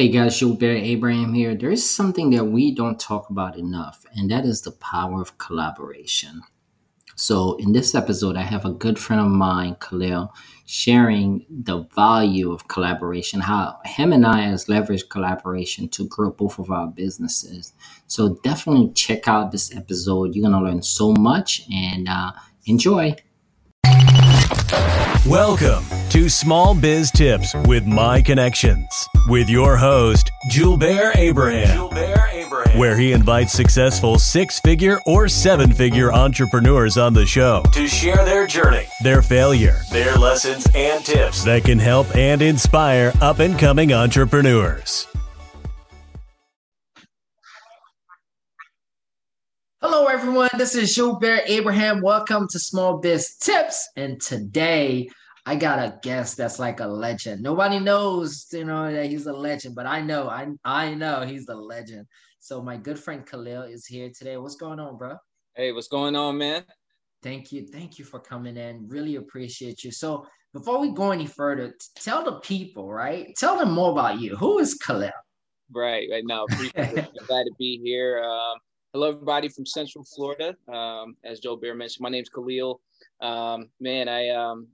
Hey guys, Julbert Abraham here. There is something that we don't talk about enough, and that is the power of collaboration. So in this episode, I have a good friend of mine, Khalil, sharing the value of collaboration, how him and I has leveraged collaboration to grow both of our businesses. So definitely check out this episode. You're going to learn so much and enjoy. Welcome to Small Biz Tips with My Connections with your host, Julbert Abraham, where he invites successful six-figure or seven-figure entrepreneurs on the show to share their journey, their failure, their lessons, and tips that can help and inspire up-and-coming entrepreneurs. Hello, everyone. This is Julbert Abraham. Welcome to Small Biz Tips. And today, I got a guest that's like a legend. Nobody knows, that he's a legend, but I know he's a legend. So my good friend Khalil is here today. What's going on, bro? Hey, what's going on, man? Thank you for coming in. Really appreciate you. So before we go any further, tell the people, right? Tell them more about you. Who is Khalil? Right now. Glad to be here. Hello, everybody from Central Florida. As Julbert mentioned, my name's Khalil. I'm a man of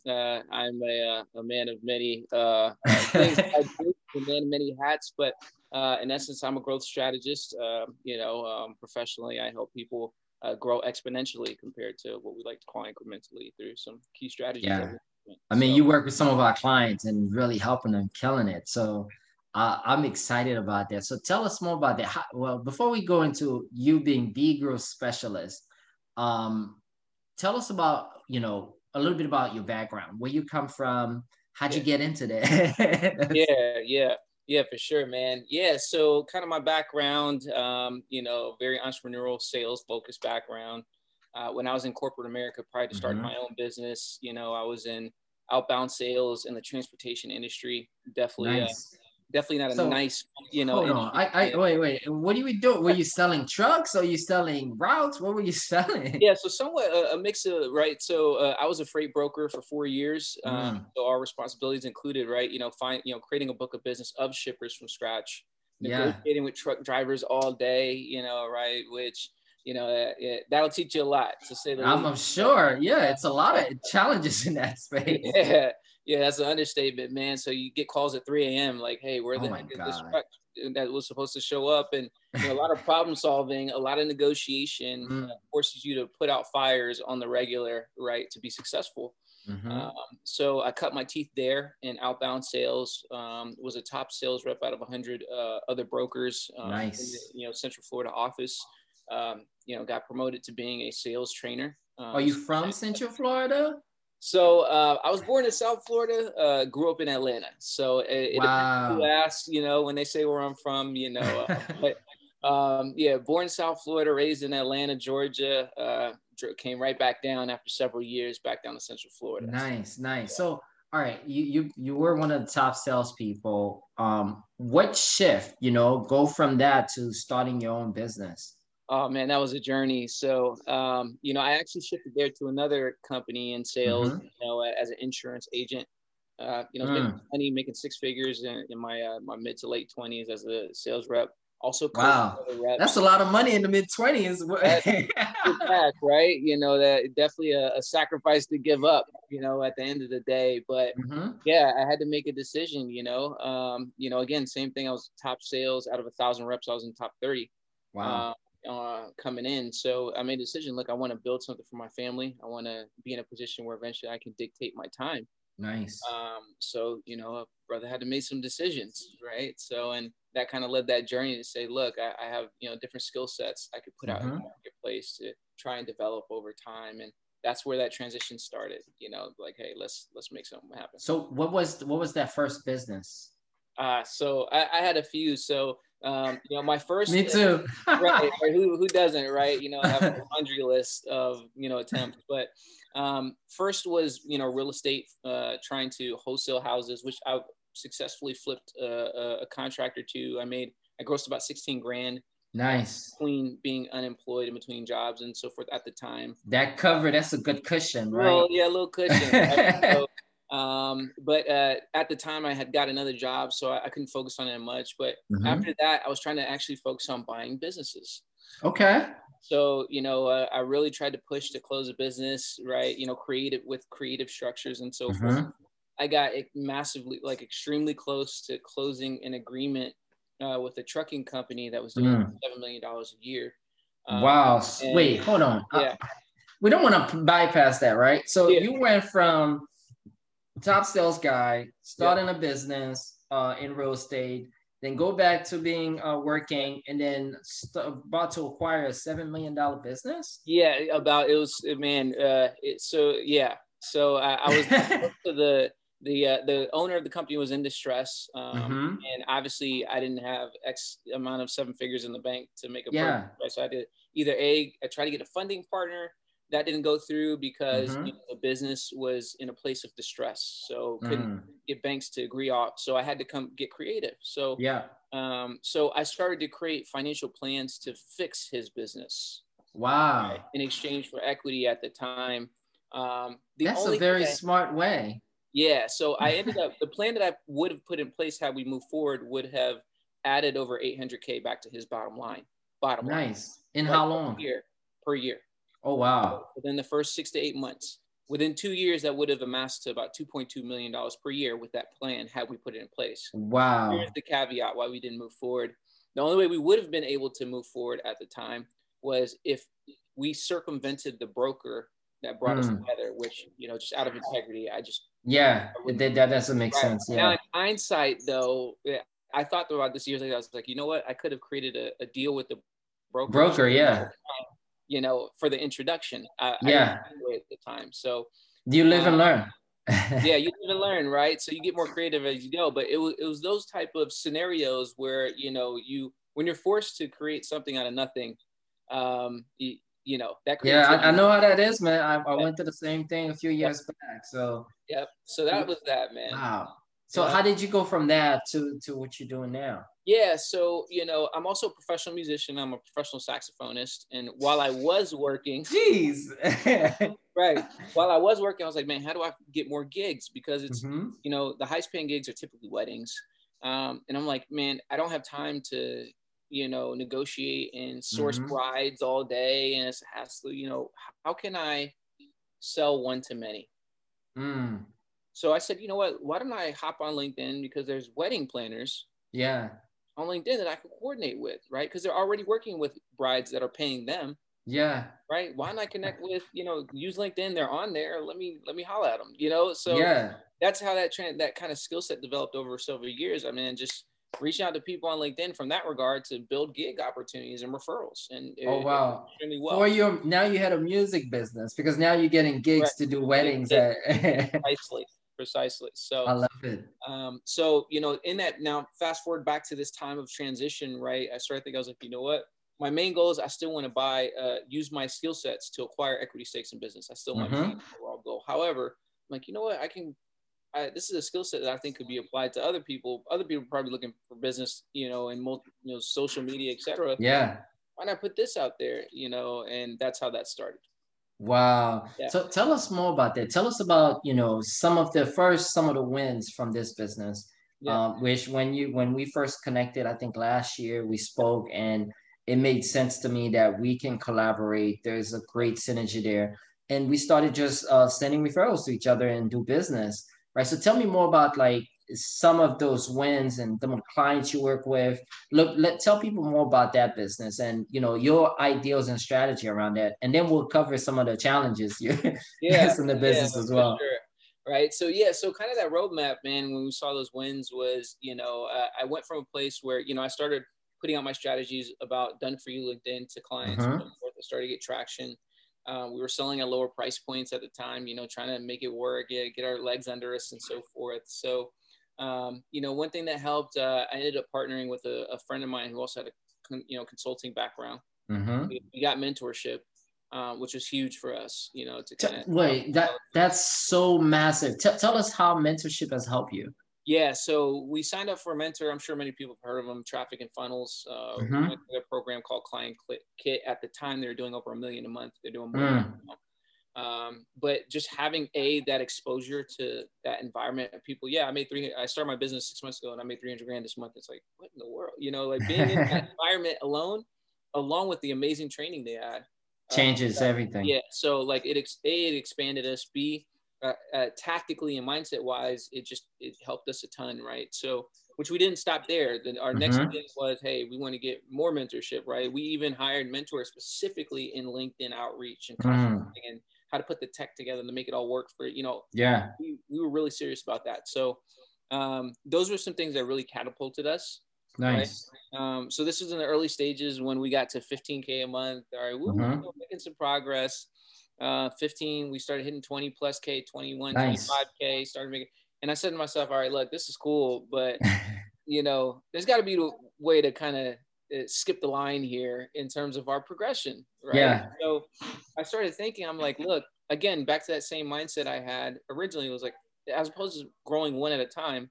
many things. I do, a man of many hats, but in essence, I'm a growth strategist. Professionally, I help people grow exponentially compared to what we like to call incrementally through some key strategies. Yeah, you work with some of our clients and really helping them, killing it. So. I'm excited about that. So tell us more about that. Well, before we go into you being the growth specialist, tell us about, a little bit about your background, where you come from, how'd you get into that? Yeah, for sure, man. Yeah, so kind of my background, very entrepreneurial, sales-focused background. When I was in corporate America prior to starting my own business, I was in outbound sales in the transportation industry. Definitely. Nice. Definitely not nice, Hold on. Wait. What do we do? Were you selling trucks? Or you selling routes? What were you selling? Yeah, so somewhat a mix of, right? So I was a freight broker for 4 years. So our responsibilities included, right? Creating a book of business of shippers from scratch. Negotiating with truck drivers all day, right? Which, that'll teach you a lot. To say that I'm sure. Yeah, it's a lot of challenges in that space. Yeah. Yeah, that's an understatement, man. So you get calls at 3 a.m. like, hey, where the heck is this truck that was supposed to show up? And a lot of problem solving, a lot of negotiation forces you to put out fires on the regular, right, to be successful. So I cut my teeth there in outbound sales, was a top sales rep out of 100 other brokers in the, Central Florida office, got promoted to being a sales trainer. Are you from Central Florida? So I was born in South Florida, grew up in Atlanta. So it depends who asks, when they say where I'm from, born in South Florida, raised in Atlanta, Georgia, came right back down after several years back down to Central Florida. Nice. Yeah. So, all right, you were one of the top salespeople. What shift, go from that to starting your own business? Oh man, that was a journey. So, I actually shifted there to another company in sales, as an insurance agent, making money, making six figures in my mid to late 20s as a sales rep. Also, wow, that's a lot of money in the mid 20s. Right? That definitely a sacrifice to give up, at the end of the day. But I had to make a decision, again, same thing. I was top sales out of 1,000 reps. I was in top 30. Wow. Coming in. So I made a decision, look, I want to build something for my family. I want to be in a position where eventually I can dictate my time. Nice. So, a brother had to make some decisions, right? So, and that kind of led that journey to say, look, I have, different skill sets I could put out in the marketplace to try and develop over time. And that's where that transition started, like, hey, let's make something happen. So what was that first business? So I had a few, so my first, me too. Right, who doesn't, right? Have a laundry list of, attempts, but, first was, real estate, trying to wholesale houses, which I successfully flipped a contractor to. I grossed about 16 grand. Nice. Between being unemployed in between jobs and so forth at the time. That's a good cushion, right? Well, yeah, a little cushion. But at the time I had got another job, so I couldn't focus on it much. But mm-hmm. after that, I was trying to actually focus on buying businesses. Okay. So, you know, I really tried to push to close a business, right? You know, creative structures and so mm-hmm. forth. I got extremely close to closing an agreement with a trucking company that was doing $7 million a year. Wow. Wait, hold on. Yeah. We don't want to bypass that, right? So yeah. you went from top sales guy, starting a business in real estate, then go back to being working, and then about to acquire a $7 million business? Yeah, So I was to the owner of the company was in distress, mm-hmm. and obviously I didn't have X amount of seven figures in the bank to make a purchase. Right? So I did I tried to get a funding partner. That didn't go through because mm-hmm. you know, the business was in a place of distress, so couldn't get banks to agree on. So I had to come get creative. So so I started to create financial plans to fix his business. Wow! Right? In exchange for equity at the time. That's a very smart way. Yeah. So I ended up, the plan that I would have put in place had we moved forward would have added over $800K back to his bottom line. Nice. In how long? Per year. Oh, wow. Within the first 6 to 8 months. Within 2 years, that would have amassed to about $2.2 million per year with that plan had we put it in place. Wow. Here's the caveat why we didn't move forward. The only way we would have been able to move forward at the time was if we circumvented the broker that brought us together, which, you know, just out of integrity, that doesn't make sense. Yeah. Now, in hindsight, though, I thought about this years ago. I was like, you know what? I could have created a deal with the broker, yeah. You know, for the introduction. I didn't do it at the time. So you live and learn. Yeah, you live and learn, right? So you get more creative as you go. But it was those type of scenarios where, you know, when you're forced to create something out of nothing, you know, that creativity. Yeah, I know how that is, man. I went through the same thing a few years back. So yep. So that was that, man. Wow. So how did you go from that to what you're doing now? Yeah. So, you know, I'm also a professional musician. I'm a professional saxophonist. And while I was working, I was like, man, how do I get more gigs? Because it's, you know, the highest paying gigs are typically weddings. And I'm like, man, I don't have time to, you know, negotiate and source brides all day, and it's a hassle. You know, how can I sell one to many? So I said, you know what, why don't I hop on LinkedIn, because there's wedding planners on LinkedIn that I can coordinate with, right? Because they're already working with brides that are paying them. Yeah. Right. Why not connect with, you know, use LinkedIn, they're on there. Let me holler at them, you know? So that's how that kind of skill set developed over several years. I mean, just reaching out to people on LinkedIn from that regard to build gig opportunities and referrals. And extremely well. Now you had a music business, because now you're getting gigs to do weddings. Precisely. So I love it. So, you know, in that, now fast forward back to this time of transition, right? I started thinking, I was like, you know what? My main goal is I still want to use my skill sets to acquire equity stakes in business. I still want to be overall goal. However, I'm like, you know what? This is a skill set that I think could be applied to other people. Other people are probably looking for business, you know, and social media, et cetera. Yeah. Why not put this out there, you know? And that's how that started. Wow. Yeah. So tell us more about that. Tell us about, you know, some of the wins from this business, which when we first connected, I think last year we spoke, and it made sense to me that we can collaborate. There's a great synergy there. And we started just sending referrals to each other and do business. Right. So tell me more about like some of those wins and the clients you work with. Tell people more about that business and, you know, your ideals and strategy around that. And then we'll cover some of the challenges you face in the business as well. Sure. Right. So, so kind of that roadmap, man, when we saw those wins was, you know, I went from a place where, you know, I started putting out my strategies about done for you LinkedIn to clients. And so forth. I started to get traction. We were selling at lower price points at the time, you know, trying to make it work, get our legs under us and so forth. So, you know, one thing that helped, I ended up partnering with a friend of mine who also had a consulting background. We got mentorship, which was huge for us, you know. That's so massive. Tell us how mentorship has helped you. Yeah, so we signed up for a mentor. I'm sure many people have heard of them, Traffic and Funnels. We went through a program called Client Kit. At the time, they were doing over $1 million a month. They're doing more. But just having that exposure to that environment of people. Yeah, I started my business 6 months ago and I made $300,000 this month. It's like, what in the world? You know, like being in that environment along with the amazing training they had. Changes everything. Yeah. So like it expanded us. B, tactically and mindset wise, it helped us a ton. Right. So, which we didn't stop there. Then our next thing was, hey, we want to get more mentorship. Right. We even hired mentors specifically in LinkedIn outreach and how to put the tech together to make it all work for, yeah, we were really serious about that. So those were some things that really catapulted us. Nice. Right? So this was in the early stages when we got to 15K a month. All right, we're making some progress. 15, we started hitting 20 plus K, 21, nice. 25K, started making, and I said to myself, all right, look, this is cool, but there's gotta be a way to kind of skip the line here in terms of our progression, right? Yeah. So I started thinking, I'm like, look, again, back to that same mindset I had originally. It was like, as opposed to growing one at a time,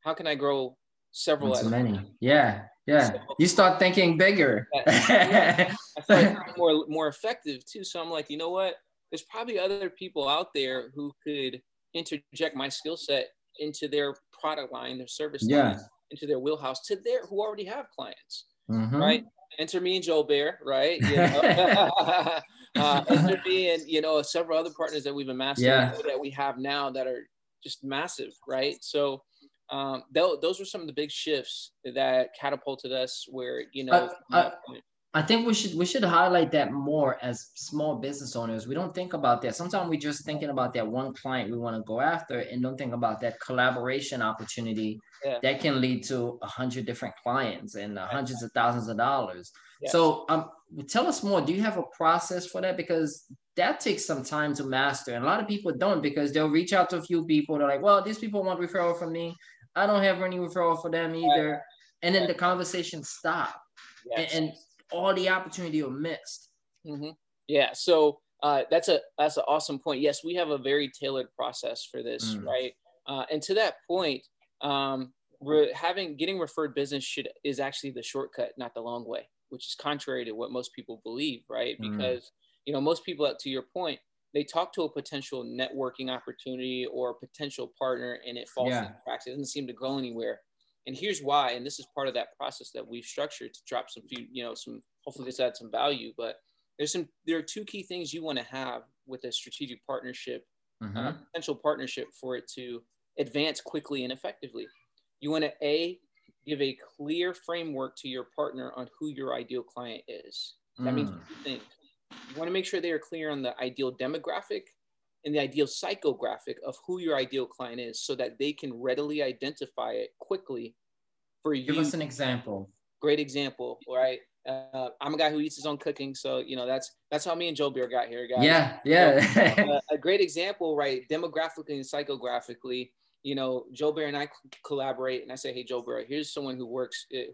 how can I grow several at a time? Yeah, yeah. So, you start thinking bigger. Yeah. I feel like more effective too. So I'm like, you know what? There's probably other people out there who could interject my skill set into their product line, their service line, into their wheelhouse, who already have clients. Right? Enter me and Julbert, right? Enter me and, several other partners that we've amassed that we have now that are just massive, right? So those were some of the big shifts that catapulted us where, I think we should highlight that more as small business owners. We don't think about that. Sometimes we're just thinking about that one client we want to go after and don't think about that collaboration opportunity that can lead to 100 different clients and hundreds of thousands of dollars. Yeah. So tell us more. Do you have a process for that? Because that takes some time to master. And a lot of people don't, because they'll reach out to a few people. They're like, well, these people want referral from me. I don't have any referral for them either. And then the conversation stops. Yes. And all the opportunity are missed. Yeah. So that's an awesome point. Yes, we have a very tailored process for this, right? And to that point, getting referred business is actually the shortcut, not the long way, which is contrary to what most people believe, right? Because most people, to your point, they talk to a potential networking opportunity or a potential partner, and it falls into practice. It doesn't seem to go anywhere. And here's why, and this is part of that process that we've structured to drop some few, hopefully this adds some value, but there are two key things you want to have with a strategic partnership, potential partnership, for it to advance quickly and effectively. You want to give a clear framework to your partner on who your ideal client is. That means two things. You want to make sure they are clear on the ideal demographic and the ideal psychographic of who your ideal client is, so that they can readily identify it quickly for you. Give us an example. Great example, right? I'm a guy who eats his own cooking. So, that's how me and Julbert got here, guys. Yeah, yeah. A great example, right? Demographically and psychographically, Julbert and I collaborate, and I say, hey, Julbert, here's someone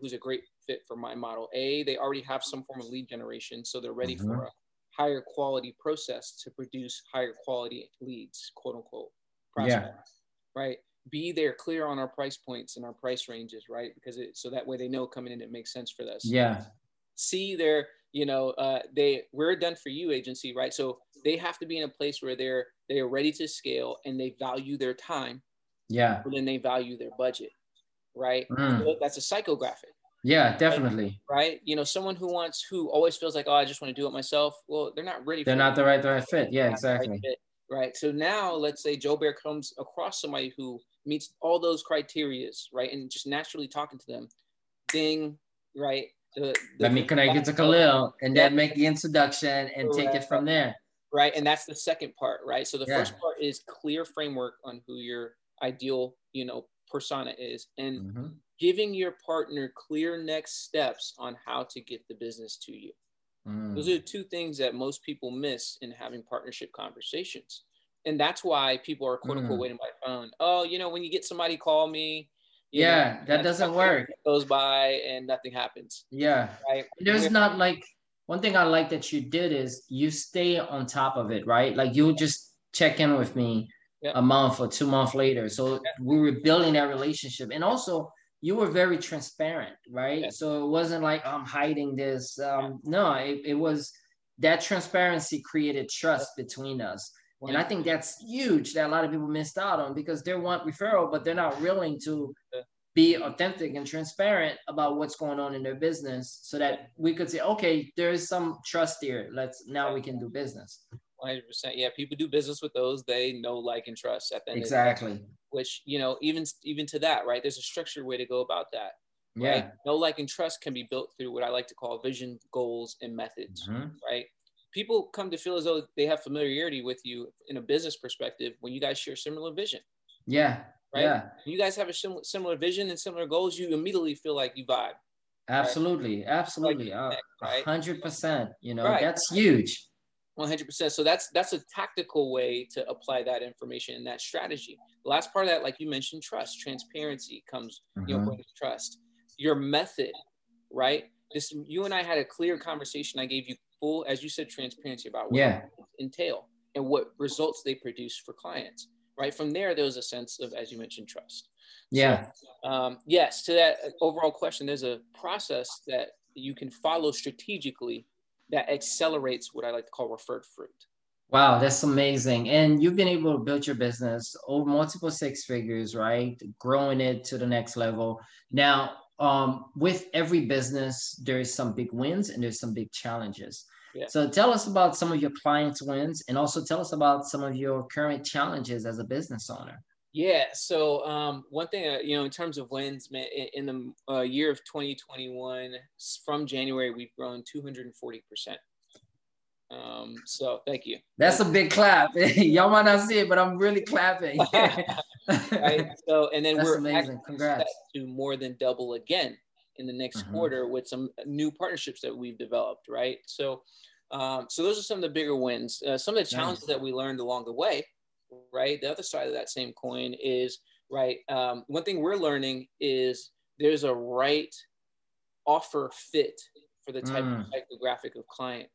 who's a great fit for my model. They already have some form of lead generation, so they're ready for it. Higher quality process to produce higher quality leads, quote unquote, prospects, right? B, they're clear on our price points and our price ranges, right? Because so that way they know coming in, it makes sense for us. Yeah. C, we're a done for you agency, right? So they have to be in a place where they are ready to scale, and they value their time. Yeah. And then they value their budget, right? So that's a psychographic. Yeah, definitely. Right. Someone who always feels like, oh, I just want to do it myself. Well, they're not ready. They're not the right fit. Yeah, exactly. Right. So now let's say Julbert comes across somebody who meets all those criterias, right? And just naturally talking to them. Ding. Right. Let me connect it to Khalil and then make the introduction and take it from there. Right. And that's the second part, right? So the first part is clear framework on who your ideal, persona is. And giving your partner clear next steps on how to get the business to you. Those are two things that most people miss in having partnership conversations. And that's why people are quote unquote waiting by phone. Oh, when you get somebody, call me. That doesn't work. Goes by and nothing happens. Yeah. Right? One thing I like that you did is you stay on top of it, right? Like you'll just check in with me a month or 2 months later. So we were building that relationship. And also, you were very transparent, right? So it wasn't like I'm hiding this. No, it was that transparency created trust between us. And I think that's huge that a lot of people missed out on because they want referral, but they're not willing to be authentic and transparent about what's going on in their business so that we could say, okay, there is some trust here. Now we can do business. 100%. Yeah. People do business with those they know, like, and trust at the end. Exactly. Of the day, which, you know, even to that, right. There's a structured way to go about that. Right? Yeah. Know, like, and trust can be built through what I like to call vision, goals, and methods. Mm-hmm. Right. People come to feel as though they have familiarity with you in a business perspective when you guys share similar vision. Yeah. Right. Yeah. When you guys have a similar vision and similar goals, you immediately feel like you vibe. Absolutely. Right? Absolutely. Like connect, 100%. You know, that's huge. 100%. So that's a tactical way to apply that information and that strategy. The last part of that, like you mentioned, trust, transparency comes, you know, with trust, your method, right? This, you and I had a clear conversation. I gave you full, as you said, transparency about what entail and what results they produce for clients, right? From there was a sense of, as you mentioned, trust. Yeah. So, yes, to that overall question, there's a process that you can follow strategically that accelerates what I like to call referred fruit. Wow, that's amazing. And you've been able to build your business over multiple six figures, right? Growing it to the next level. Now, with every business, there is some big wins and there's some big challenges. Yeah. So tell us about some of your clients' wins and also tell us about some of your current challenges as a business owner. Yeah. So one thing, you know, in terms of wins, man, in the year of 2021, from January, we've grown 240%. So thank you. That's a big clap. Y'all might not see it, but I'm really clapping. Right? So, and then we're amazing. Congrats to more than double again in the next quarter with some new partnerships that we've developed. Right. So, so those are some of the bigger wins, some of the challenges that we learned along the way, right? The other side of that same coin is, right. One thing we're learning is there's a right offer fit for the type of psychographic of client.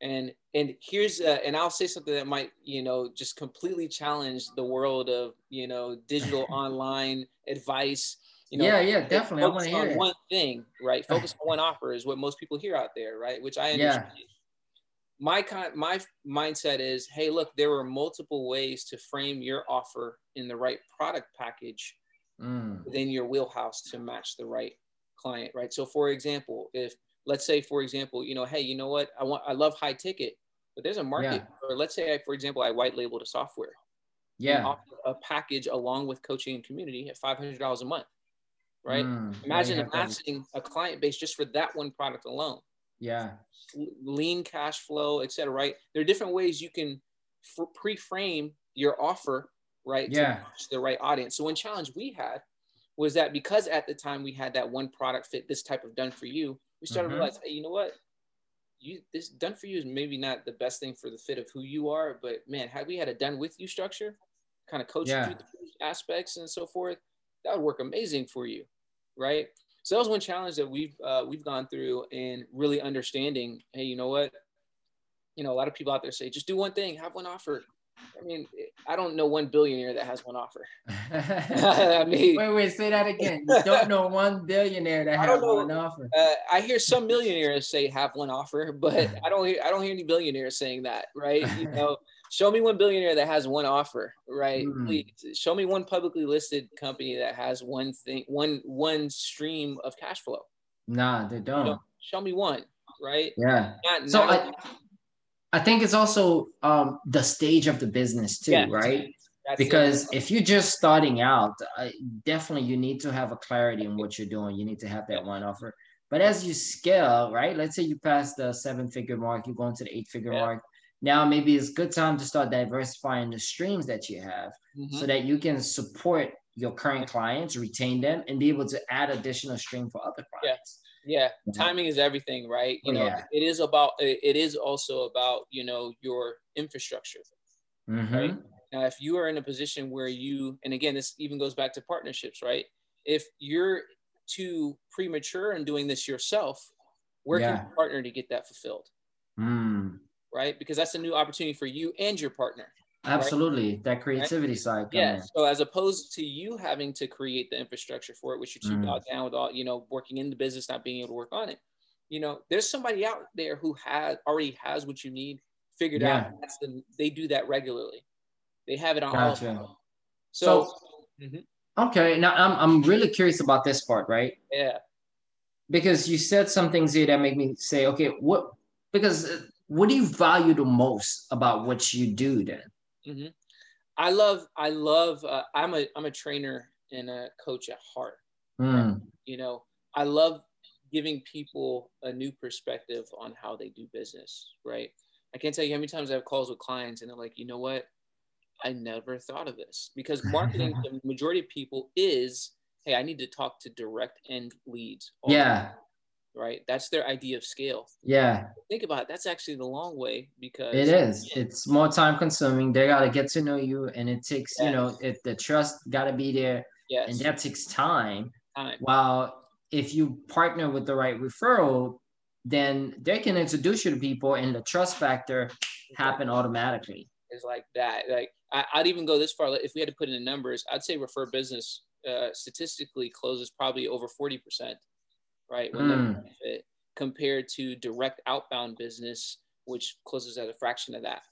And here's and I'll say something that might, you know, just completely challenge the world of, you know, digital online advice. You know, yeah, definitely. I want to hear one thing, right? Focus on one offer is what most people hear out there, right? Which I understand. Yeah. My mindset is, hey, look, there are multiple ways to frame your offer in the right product package within your wheelhouse to match the right client, right? So, for example, if let's say, for example, you know, hey, you know what? I love high ticket, but there's a market. Or let's say, for example, I white labeled a software. Yeah. And offer a package along with coaching and community at $500 a month, right? Imagine amassing a client base just for that one product alone. Yeah. Lean cash flow, et cetera, right? There are different ways you can pre-frame your offer, right? Yeah. To match the right audience. So one challenge we had was that because at the time we had that one product fit, this type of done for you, we started to realize, hey, you know what? This done for you is maybe not the best thing for the fit of who you are, but man, had we had a done with you structure, kind of coaching through the aspects and so forth, that would work amazing for you, right? So that was one challenge that we've gone through in really understanding, hey, you know what? You know, a lot of people out there say, just do one thing, have one offer. I mean, I don't know one billionaire that has one offer. I mean, wait, say that again. You don't know one billionaire that has one offer. I hear some millionaires say have one offer, but I don't hear any billionaires saying that, right? You know, show me one billionaire that has one offer, right? Please show me one publicly listed company that has one thing, one stream of cash flow. Nah, they don't. You know, show me one, right? Yeah. I think it's also the stage of the business too, right? Because if you're just starting out, definitely you need to have a clarity in what you're doing. You need to have that one offer. But as you scale, right? Let's say you pass the 7-figure mark, you're going to the 8-figure mark. Now maybe it's a good time to start diversifying the streams that you have so that you can support your current clients, retain them, and be able to add additional stream for other clients. Yeah. Timing is everything, right? You know, it is also about, you know, your infrastructure. Right? Now, if you are in a position where you, and again, this even goes back to partnerships, right? If you're too premature in doing this yourself, where can you partner to get that fulfilled? Right? Because that's a new opportunity for you and your partner. Absolutely. Right? That creativity side. Yeah. So as opposed to you having to create the infrastructure for it, which you're too bogged down with all, you know, working in the business, not being able to work on it. You know, there's somebody out there who already has what you need figured out. They do that regularly. They have it on. Gotcha. All. So okay. Now I'm really curious about this part, right? Yeah. Because you said some things here that make me say, okay, what do you value the most about what you do then? Mm-hmm. I'm a trainer and a coach at heart. Mm. You know, I love giving people a new perspective on how they do business, right? I can't tell you how many times I have calls with clients and they're like, you know what? I never thought of this, because marketing, the majority of people is, hey, I need to talk to direct end leads. Yeah. Right. That's their idea of scale. Yeah. Think about it. That's actually the long way, because it is. Yeah. It's more time consuming. They got to get to know you, and it takes, you know, if the trust got to be there, and that takes time. While if you partner with the right referral, then they can introduce you to people, and the trust factor happen automatically. It's like that. Like I'd even go this far. If we had to put in the numbers, I'd say refer business statistically closes probably over 40%. Right, compared to direct outbound business, which closes at a fraction of that,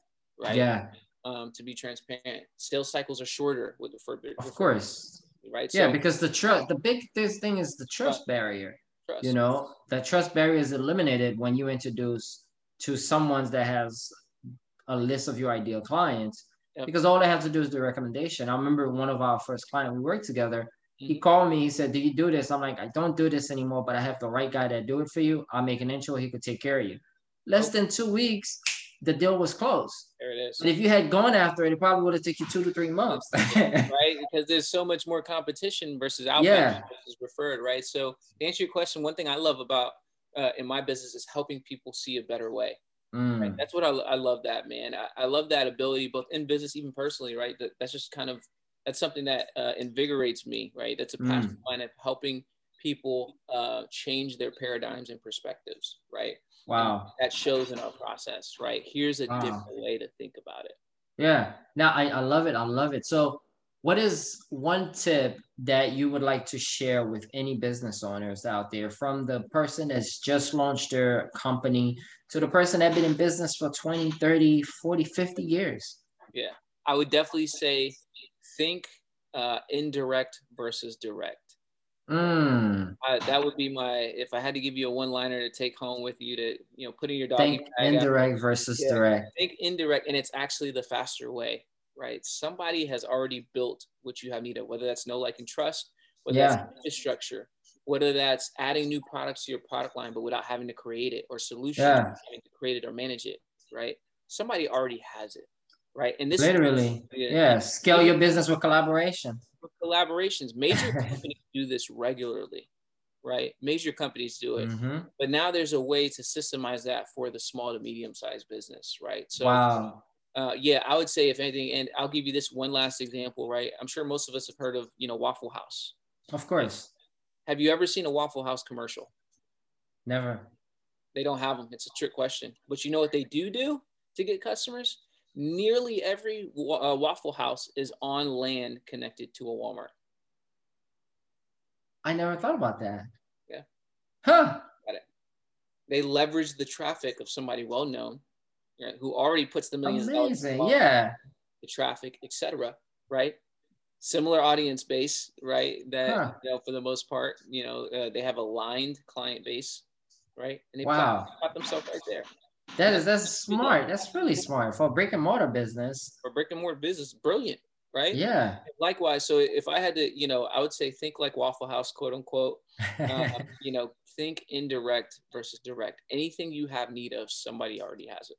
right? Yeah. To be transparent, sales cycles are shorter with referred. Of course. Right. Yeah, so, because the big thing is the trust barrier. Trust. You know, that trust barrier is eliminated when you introduce to someone that has a list of your ideal clients, because all they have to do is the recommendation. I remember one of our first clients, we worked together. He called me, he said, do you do this? I'm like, I don't do this anymore, but I have the right guy that do it for you. I'll make an intro. He could take care of you. Less than 2 weeks, the deal was closed. There it is. And if you had gone after it, it probably would have taken you 2 to 3 months. Right? Because there's so much more competition versus outbound versus referred, right? So to answer your question, one thing I love about in my business is helping people see a better way. Mm. Right? That's what I love that, man. I love that ability, both in business, even personally, right? That's just kind of, that's something that invigorates me, right? That's a passion of mine, of helping people change their paradigms and perspectives, right? Wow. And that shows in our process, right? Here's a different way to think about it. Yeah. Now, I love it. I love it. So what is one tip that you would like to share with any business owners out there, from the person that's just launched their company to the person that's been in business for 20, 30, 40, 50 years? Yeah. I would definitely say, think indirect versus direct. That would be my, if I had to give you a one-liner to take home with you, to, you know, put in your doggy bag. Indirect versus direct. Think indirect, and it's actually the faster way, right? Somebody has already built what you have needed, whether that's know, like, and trust, whether that's infrastructure, whether that's adding new products to your product line, but without having to create it, or solutions having to create it or manage it, right? Somebody already has it. Right. And this literally, scale your business with collaboration. With collaborations. Major companies do this regularly, right? Major companies do it. Mm-hmm. But now there's a way to systemize that for the small to medium sized business, right? So, I would say, if anything, and I'll give you this one last example, right? I'm sure most of us have heard of, you know, Waffle House. Of course. Have you ever seen a Waffle House commercial? Never. They don't have them. It's a trick question. But you know what they do to get customers? Nearly every Waffle House is on land connected to a Walmart. I never thought about that. Yeah. Huh. Got it. They leverage the traffic of somebody well-known, right, who already puts the millions of dollars in the Walmart, the traffic, etc. Right? Similar audience base, right? That, you know, for the most part, you know, they have aligned client base, right? And they put themselves right there. That's smart. That's really smart for a brick and mortar business. For brick and mortar business, brilliant, right? Yeah. Likewise, so if I had to, you know, I would say think like Waffle House, quote unquote. You know, think indirect versus direct. Anything you have need of, somebody already has it.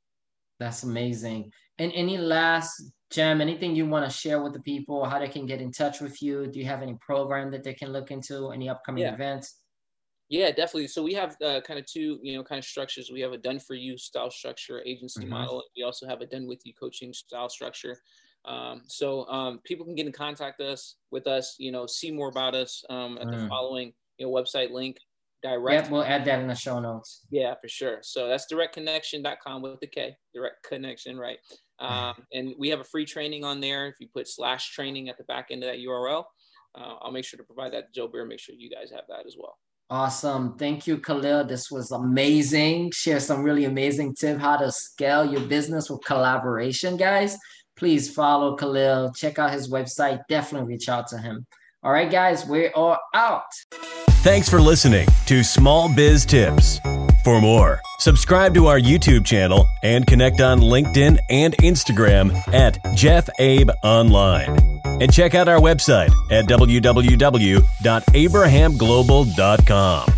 That's amazing. And any last gem? Anything you want to share with the people? How they can get in touch with you? Do you have any program that they can look into? Any upcoming events? Yeah, definitely. So we have kind of two, you know, kind of structures. We have a done for you style structure, agency model. We also have a done with you coaching style structure. So people can get in contact with us, you know, see more about us at the following, you know, website link. Direct. Yeah, we'll add that in the show notes. Yeah, for sure. So that's directkonnection.com with the K, Direct Konnection, right? And we have a free training on there. If you put /training at the back end of that URL, I'll make sure to provide that to Joe Bear. Make sure you guys have that as well. Awesome. Thank you, Khalil. This was amazing. Share some really amazing tips, how to scale your business with collaboration, guys. Please follow Khalil. Check out his website. Definitely reach out to him. All right, guys, we are out. Thanks for listening to Small Biz Tips. For more, subscribe to our YouTube channel and connect on LinkedIn and Instagram at Jeff Abe Online. And check out our website at www.abrahamglobal.com.